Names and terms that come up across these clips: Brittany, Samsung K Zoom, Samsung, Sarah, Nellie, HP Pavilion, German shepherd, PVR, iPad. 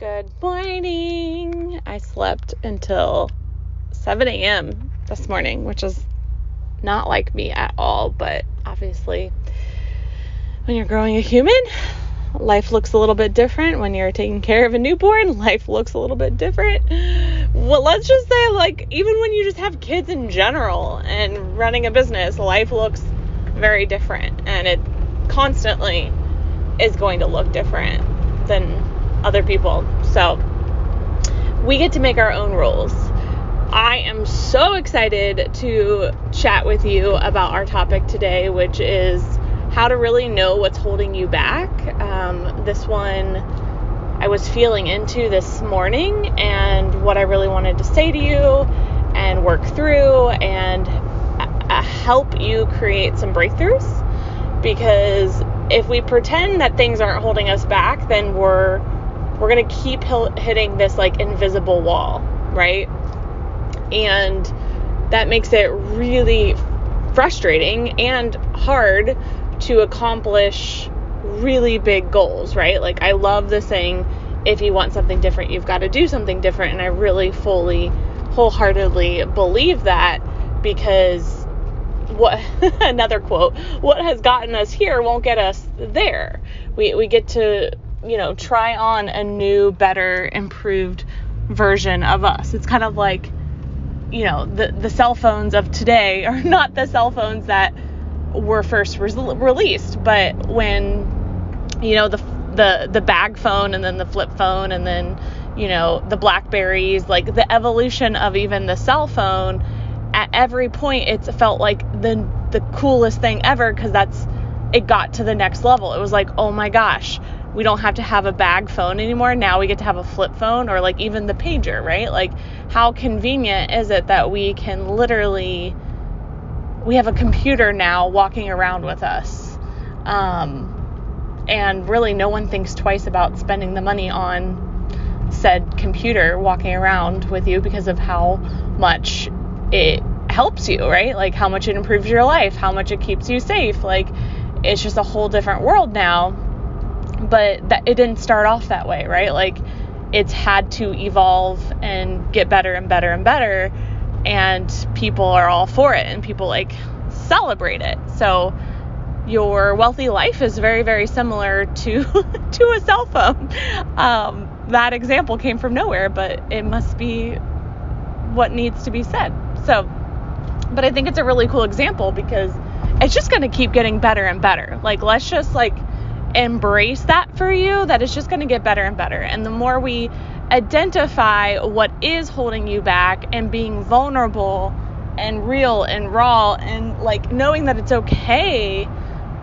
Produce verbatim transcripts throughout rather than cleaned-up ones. Good morning. I slept until seven a.m. this morning, which is not like me at all, but obviously when you're growing a human, life looks a little bit different. When you're taking care of a newborn, life looks a little bit different. Well, let's just say, like, even when you just have kids in general and running a business, life looks very different, and it constantly is going to look different than other people. So we get to make our own rules. I am so excited to chat with you about our topic today, which is how to really know what's holding you back. Um, this one I was feeling into this morning, and what I really wanted to say to you and work through and uh, help you create some breakthroughs, because if we pretend that things aren't holding us back, then we're we're going to keep hitting this like invisible wall, right? And that makes it really frustrating and hard to accomplish really big goals, right? Like, I love the saying, if you want something different, you've got to do something different. And I really fully, wholeheartedly believe that, because what, another quote, what has gotten us here won't get us there. We, we get to, you know, try on a new, better, improved version of us. It's kind of like, you know, the, the cell phones of today are not the cell phones that were first re- released, but when, you know, the, the, the bag phone, and then the flip phone, and then, you know, the Blackberries, like the evolution of even the cell phone, at every point it's felt like the, the coolest thing ever. 'Cause that's, it got to the next level. It was like, oh my gosh, we don't have to have a bag phone anymore. Now we get to have a flip phone, or like even the pager, right? Like, how convenient is it that we can literally, we have a computer now walking around with us. Um, and really no one thinks twice about spending the money on said computer walking around with you, because of how much it helps you, right? Like, how much it improves your life, how much it keeps you safe. Like, it's just a whole different world now. But that, it didn't start off that way, right? Like, it's had to evolve and get better and better and better, and people are all for it, and people like celebrate it. So your wealthy life is very, very similar to to a cell phone. Um, that example came from nowhere, but it must be what needs to be said. So, but I think it's a really cool example, because it's just going to keep getting better and better. Like, let's just like embrace that for you, that it's just going to get better and better. And the more we identify what is holding you back, and being vulnerable and real and raw, and like knowing that it's okay,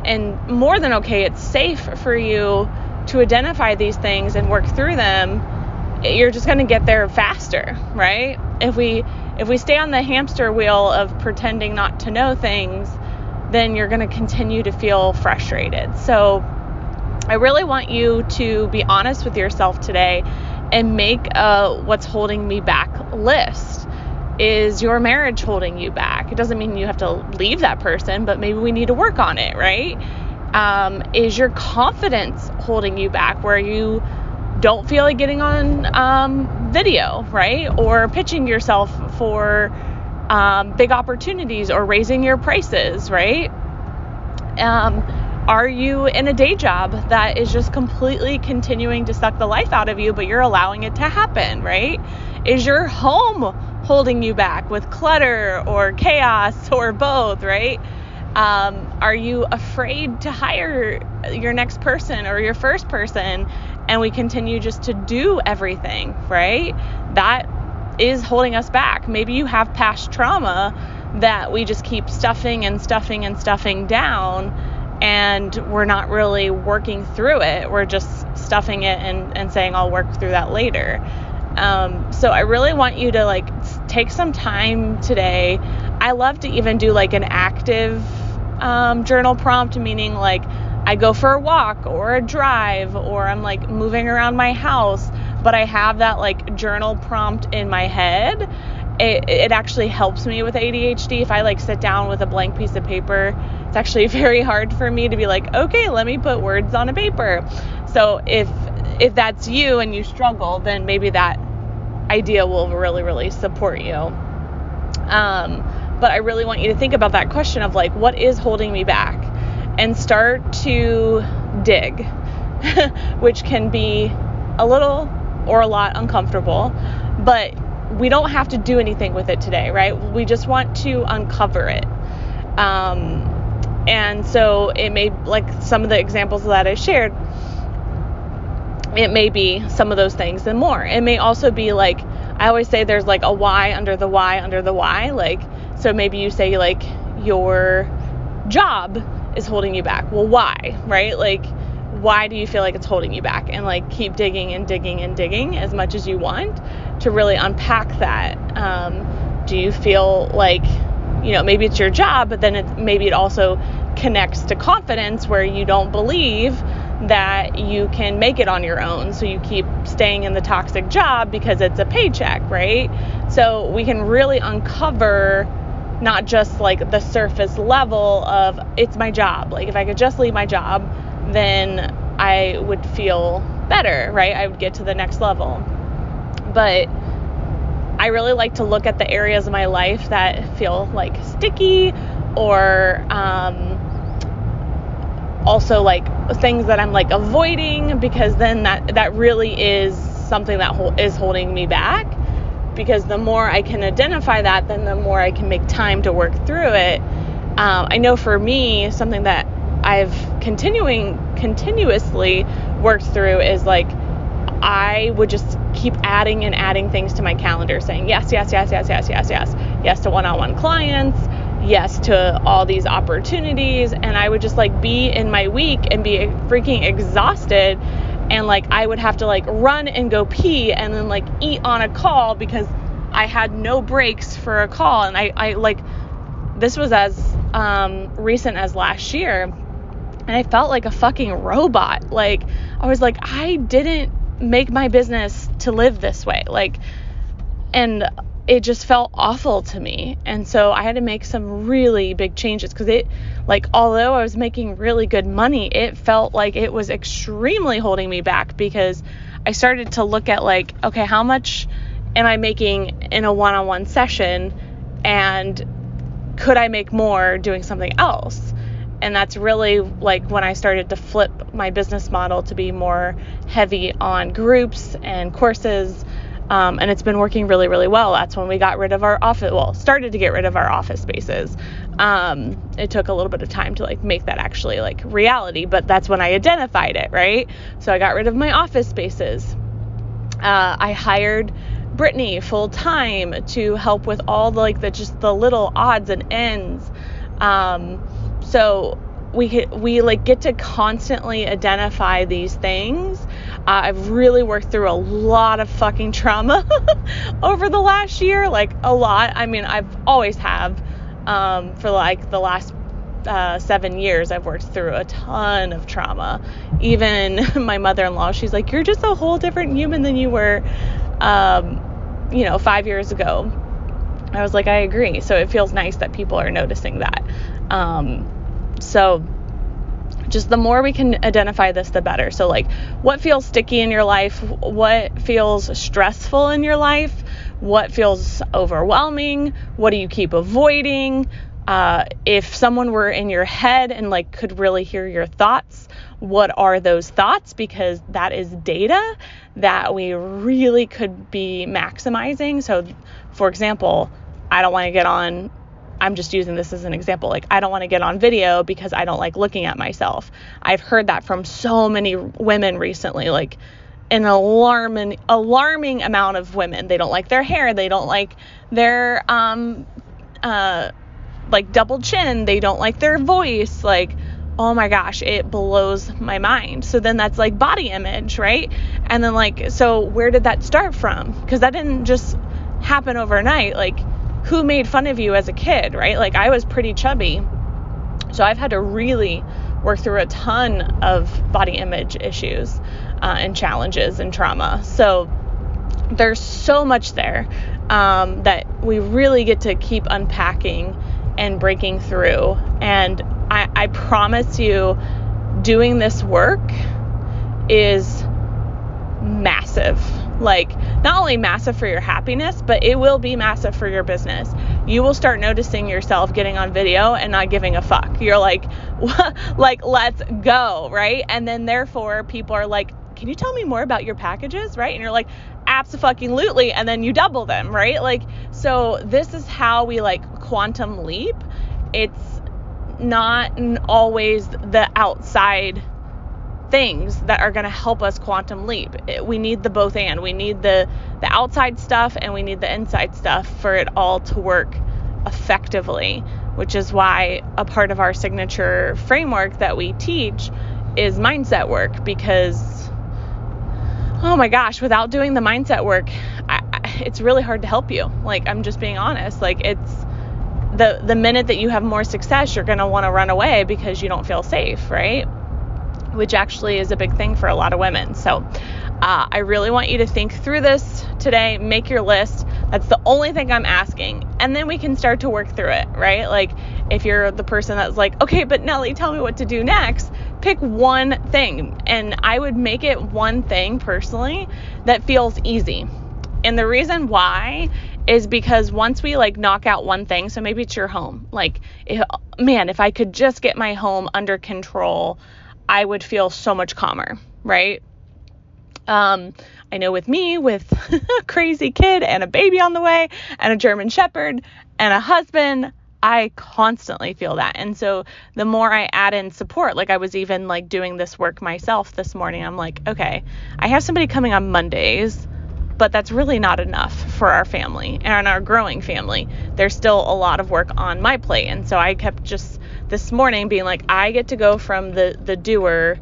and more than okay, it's safe for you to identify these things and work through them, you're just going to get there faster, right? If we, if we stay on the hamster wheel of pretending not to know things, then you're going to continue to feel frustrated. So I really want you to be honest with yourself today and make a what's holding me back list. Is your marriage holding you back? It doesn't mean you have to leave that person, but maybe we need to work on it, right? Um, is your confidence holding you back, where you don't feel like getting on um, video, right? Or pitching yourself for um, big opportunities, or raising your prices, right? Um, Are you in a day job that is just completely continuing to suck the life out of you, but you're allowing it to happen, right? Is your home holding you back with clutter or chaos or both, right? Um, are you afraid to hire your next person or your first person, and we continue just to do everything, right? That is holding us back. Maybe you have past trauma that we just keep stuffing and stuffing and stuffing down, and we're not really working through it. We're just stuffing it and, and saying, I'll work through that later. Um, so I really want you to like take some time today. I love to even do like an active um, journal prompt, meaning like I go for a walk or a drive, or I'm like moving around my house, but I have that like journal prompt in my head. It, it actually helps me with A D H D. If I like sit down with a blank piece of paper, it's actually very hard for me to be like, okay, let me put words on a paper. So if if that's you and you struggle, then maybe that idea will really, really support you. Um, but I really want you to think about that question of like, what is holding me back? And start to dig, which can be a little or a lot uncomfortable, but we don't have to do anything with it today, right? We just want to uncover it. Um, and so it may, like some of the examples that I shared, it may be some of those things and more. It may also be like, I always say there's like a why under the why under the why. Like, so maybe you say like your job is holding you back. Well, why, right? Like, why do you feel like it's holding you back? And like, keep digging and digging and digging as much as you want to really unpack that. Um, do you feel like, you know, maybe it's your job, but then it, maybe it also connects to confidence where you don't believe that you can make it on your own. So you keep staying in the toxic job because it's a paycheck, right? So we can really uncover not just like the surface level of it's my job. Like if I could just leave my job, then I would feel better, right? I would get to the next level. But I really like to look at the areas of my life that feel like sticky or um, also like things that I'm like avoiding, because then that, that really is something that ho- is holding me back. Because the more I can identify that, then the more I can make time to work through it. Um, I know for me, something that I've continuing continuously worked through is like, I would just keep adding and adding things to my calendar saying, yes, yes, yes, yes, yes, yes, yes, yes to one-on-one clients, yes to all these opportunities. And I would just like be in my week and be freaking exhausted. And like, I would have to like run and go pee and then like eat on a call because I had no breaks for a call. And I, I like, this was as, um, recent as last year. And I felt like a fucking robot. Like I was like, I didn't make my business to live this way. Like, and it just felt awful to me. And so I had to make some really big changes because it, like, although I was making really good money, it felt like it was extremely holding me back because I started to look at like, okay, how much am I making in a one-on-one session? And could I make more doing something else? And that's really like when I started to flip my business model to be more heavy on groups and courses. Um, and it's been working really, really well. That's when we got rid of our office, well, started to get rid of our office spaces. Um, it took a little bit of time to like make that actually like reality, but that's when I identified it, right? So I got rid of my office spaces. Uh, I hired Brittany full time to help with all the, like the, just the little odds and ends. Um, so we, we like get to constantly identify these things. Uh, I've really worked through a lot of fucking trauma over the last year, like a lot. I mean, I've always have, um, for like the last, uh, seven years, I've worked through a ton of trauma. Even my mother-in-law, she's like, you're just a whole different human than you were, um, you know, five years ago. I was like, I agree. So it feels nice that people are noticing that. Um, so just the more we can identify this, the better. So like what feels sticky in your life, what feels stressful in your life, what feels overwhelming, what do you keep avoiding? Uh, if someone were in your head and like could really hear your thoughts, what are those thoughts? Because that is data that we really could be maximizing. So for example, I don't want to get on I'm just using this as an example. Like, I don't want to get on video because I don't like looking at myself. I've heard that from so many women recently, like an alarming, alarming amount of women. They don't like their hair. They don't like their, um, uh, like double chin. They don't like their voice. Like, oh my gosh, it blows my mind. So then that's like body image, right? And then like, so where did that start from? Because that didn't just happen overnight. Like, who made fun of you as a kid, right? Like I was pretty chubby. So I've had to really work through a ton of body image issues uh, and challenges and trauma. So there's so much there um, that we really get to keep unpacking and breaking through. And I, I promise you, doing this work is like not only massive for your happiness, but it will be massive for your business. You will start noticing yourself getting on video and not giving a fuck. You're like, like, let's go, right? And then therefore people are like, can you tell me more about your packages, right? And you're like, abso-fucking-lutely, and then you double them, right? Like, so this is how we like quantum leap. It's not always the outside things that are going to help us quantum leap. It, we need the both and. We need the, the outside stuff and we need the inside stuff for it all to work effectively, which is why a part of our signature framework that we teach is mindset work, because, oh my gosh, without doing the mindset work, I, I, it's really hard to help you. Like, I'm just being honest. Like, it's the, the minute that you have more success, you're going to want to run away because you don't feel safe, right? Which actually is a big thing for a lot of women. So uh, I really want you to think through this today, make your list. That's the only thing I'm asking. And then we can start to work through it, right? Like if you're the person that's like, okay, but Nellie, tell me what to do next. Pick one thing. And I would make it one thing personally that feels easy. And the reason why is because once we like knock out one thing, so maybe it's your home. Like, if, man, if I could just get my home under control, I would feel so much calmer, right? Um, I know with me, with a crazy kid and a baby on the way and a German shepherd and a husband, I constantly feel that. And so the more I add in support, like I was even like doing this work myself this morning, I'm like, okay, I have somebody coming on Mondays, but that's really not enough for our family and our growing family. There's still a lot of work on my plate. And so I kept just this morning being like, I get to go from the, the doer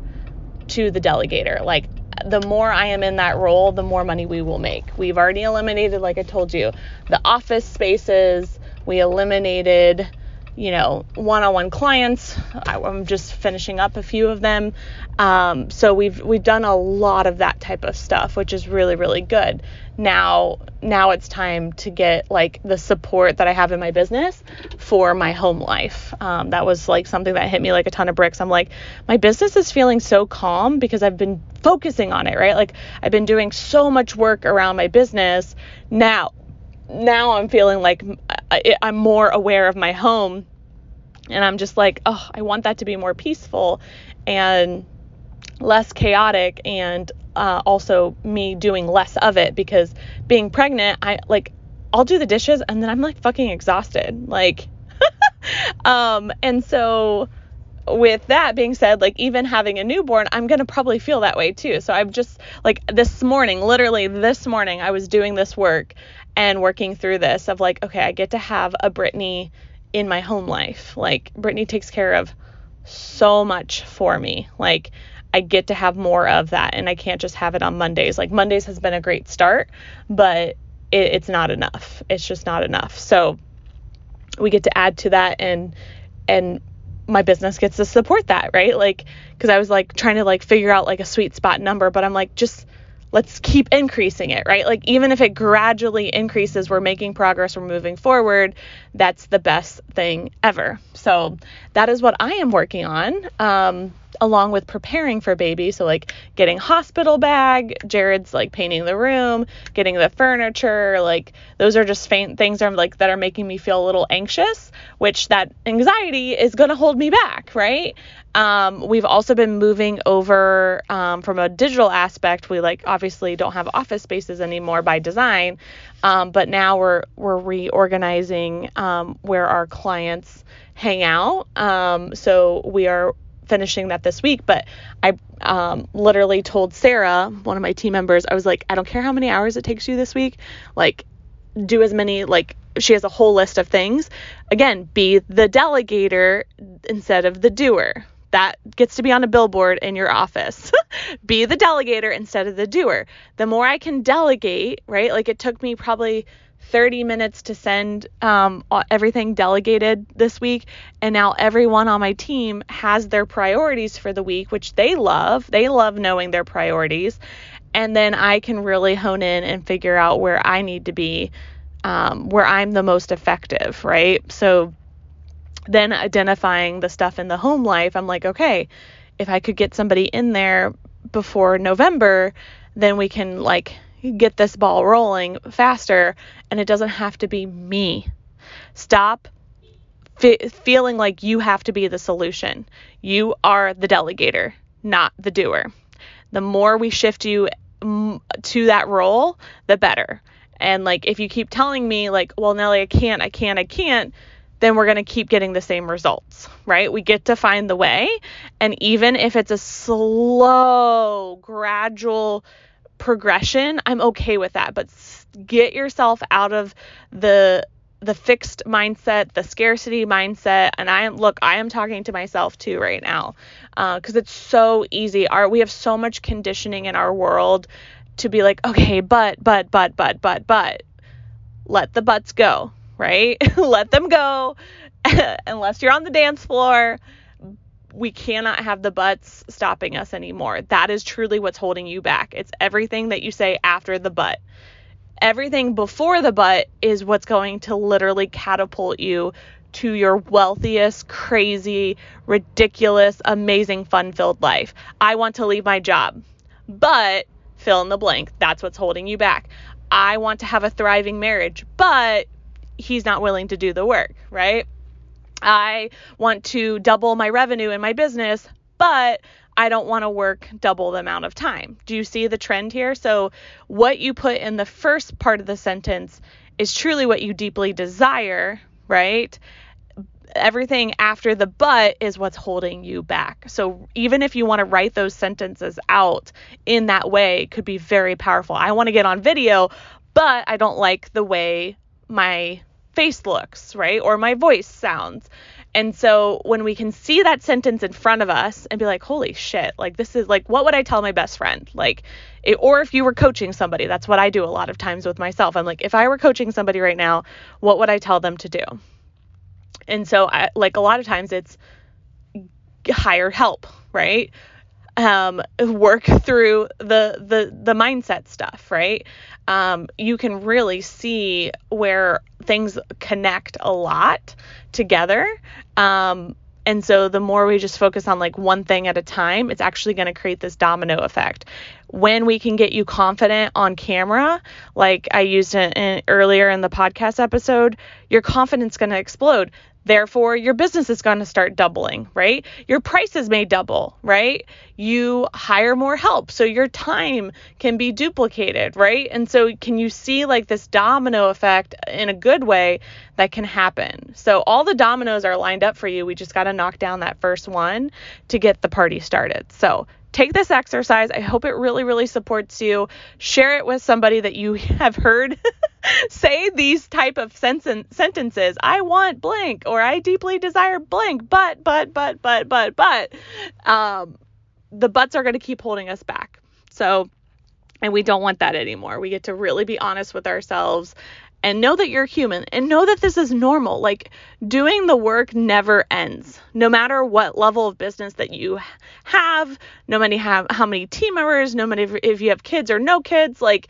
to the delegator. Like the more I am in that role, the more money we will make. We've already eliminated, like I told you, the office spaces. We eliminated, you know, one-on-one clients. I, I'm just finishing up a few of them. Um, so we've, we've done a lot of that type of stuff, which is really, really good. Now, now it's time to get like the support that I have in my business for my home life. Um, that was like something that hit me like a ton of bricks. I'm like, my business is feeling so calm because I've been focusing on it, right? Like I've been doing so much work around my business. Now, now I'm feeling like I'm more aware of my home and I'm just like, oh, I want that to be more peaceful and less chaotic. And, uh, also me doing less of it, because being pregnant, I like, I'll do the dishes and then I'm like fucking exhausted. Like, um, and so with that being said, like even having a newborn, I'm going to probably feel that way too. So I've just like this morning, literally this morning, I was doing this work and working through this of like, okay, I get to have a Brittany in my home life. Like Brittany takes care of so much for me. Like I get to have more of that and I can't just have it on Mondays. Like Mondays has been a great start, but it, it's not enough. It's just not enough. So we get to add to that and, and my business gets to support that, right? Like, cause I was like trying to like figure out like a sweet spot number, but I'm like, just let's keep increasing it, right? Like even if it gradually increases, we're making progress, we're moving forward. That's the best thing ever. So that is what I am working on, um, along with preparing for baby. So like getting hospital bag, Jared's like painting the room, getting the furniture, like those are just faint things that are like, that are making me feel a little anxious, which that anxiety is going to hold me back, right? Um, we've also been moving over, um, from a digital aspect. We like obviously don't have office spaces anymore by design. Um, but now we're, we're reorganizing, um, where our clients hang out. Um, so we are finishing that this week, but I, um, literally told Sarah, one of my team members, I was like, I don't care how many hours it takes you this week. Like do as many, like she has a whole list of things. Again, be the delegator instead of the doer. That gets to be on a billboard in your office. Be the delegator instead of the doer. The more I can delegate, right? Like it took me probably thirty minutes to send um, everything delegated this week. And now everyone on my team has their priorities for the week, which they love. They love knowing their priorities. And then I can really hone in and figure out where I need to be, um, where I'm the most effective, right? So then identifying the stuff in the home life, I'm like, okay, if I could get somebody in there before November, then we can like get this ball rolling faster, and it doesn't have to be me. Stop fe- feeling like you have to be the solution. You are the delegator, not the doer. The more we shift you to that role, the better. And like, if you keep telling me like, well, Nellie, I can't, I can't, I can't, then we're going to keep getting the same results, right? We get to find the way. And even if it's a slow, gradual progression, I'm okay with that. But get yourself out of the the fixed mindset, the scarcity mindset. And I am, look, I am talking to myself too right now, uh, because it's so easy. Our, we have so much conditioning in our world to be like, okay, but, but, but, but, but, but, let the buts go, right? Let them go. Unless you're on the dance floor, we cannot have the buts stopping us anymore. That is truly what's holding you back. It's everything that you say after the but. Everything before the but is what's going to literally catapult you to your wealthiest, crazy, ridiculous, amazing, fun-filled life. I want to leave my job, but fill in the blank. That's what's holding you back. I want to have a thriving marriage, but he's not willing to do the work, right? I want to double my revenue in my business, but I don't want to work double the amount of time. Do you see the trend here? So what you put in the first part of the sentence is truly what you deeply desire, right? Everything after the but is what's holding you back. So even if you want to write those sentences out in that way, it could be very powerful. I want to get on video, but I don't like the way my face looks, right? Or my voice sounds. And so when we can see that sentence in front of us and be like, holy shit, like this is like, what would I tell my best friend? Like, it, or if you were coaching somebody, that's what I do a lot of times with myself. I'm like, if I were coaching somebody right now, what would I tell them to do? And so I, like a lot of times it's hire help, right? Um, work through the, the, the mindset stuff, right? Um, you can really see where things connect a lot together. Um, and so the more we just focus on like one thing at a time, it's actually going to create this domino effect. When we can get you confident on camera, like I used it in, earlier in the podcast episode, your confidence is going to explode. Therefore, your business is going to start doubling, right? Your prices may double, right? You hire more help, so your time can be duplicated, right? And so can you see like this domino effect in a good way that can happen? So all the dominoes are lined up for you. We just got to knock down that first one to get the party started. So take this exercise. I hope it really, really supports you. Share it with somebody that you have heard say these type of senten- sentences. I want blank, or I deeply desire blank, but, but, but, but, but, but, um, the buts are going to keep holding us back. So, and we don't want that anymore. We get to really be honest with ourselves and know that you're human and know that this is normal. Like doing the work never ends, no matter what level of business that you have, no matter have how many team members, no matter if you have kids or no kids, like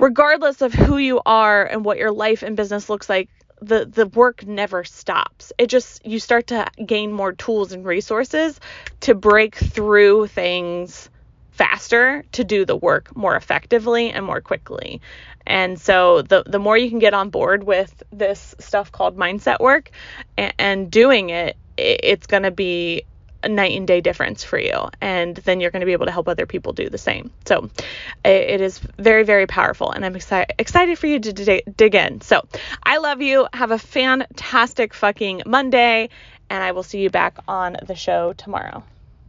regardless of who you are and what your life and business looks like, the, the work never stops. It just, you start to gain more tools and resources to break through things faster, to do the work more effectively and more quickly. And so the, the more you can get on board with this stuff called mindset work and, and doing it, it it's going to be a night and day difference for you. And then you're going to be able to help other people do the same. So it, it is very, very powerful. And I'm excited, excited for you to d- dig in. So I love you. Have a fantastic fucking Monday. And I will see you back on the show tomorrow.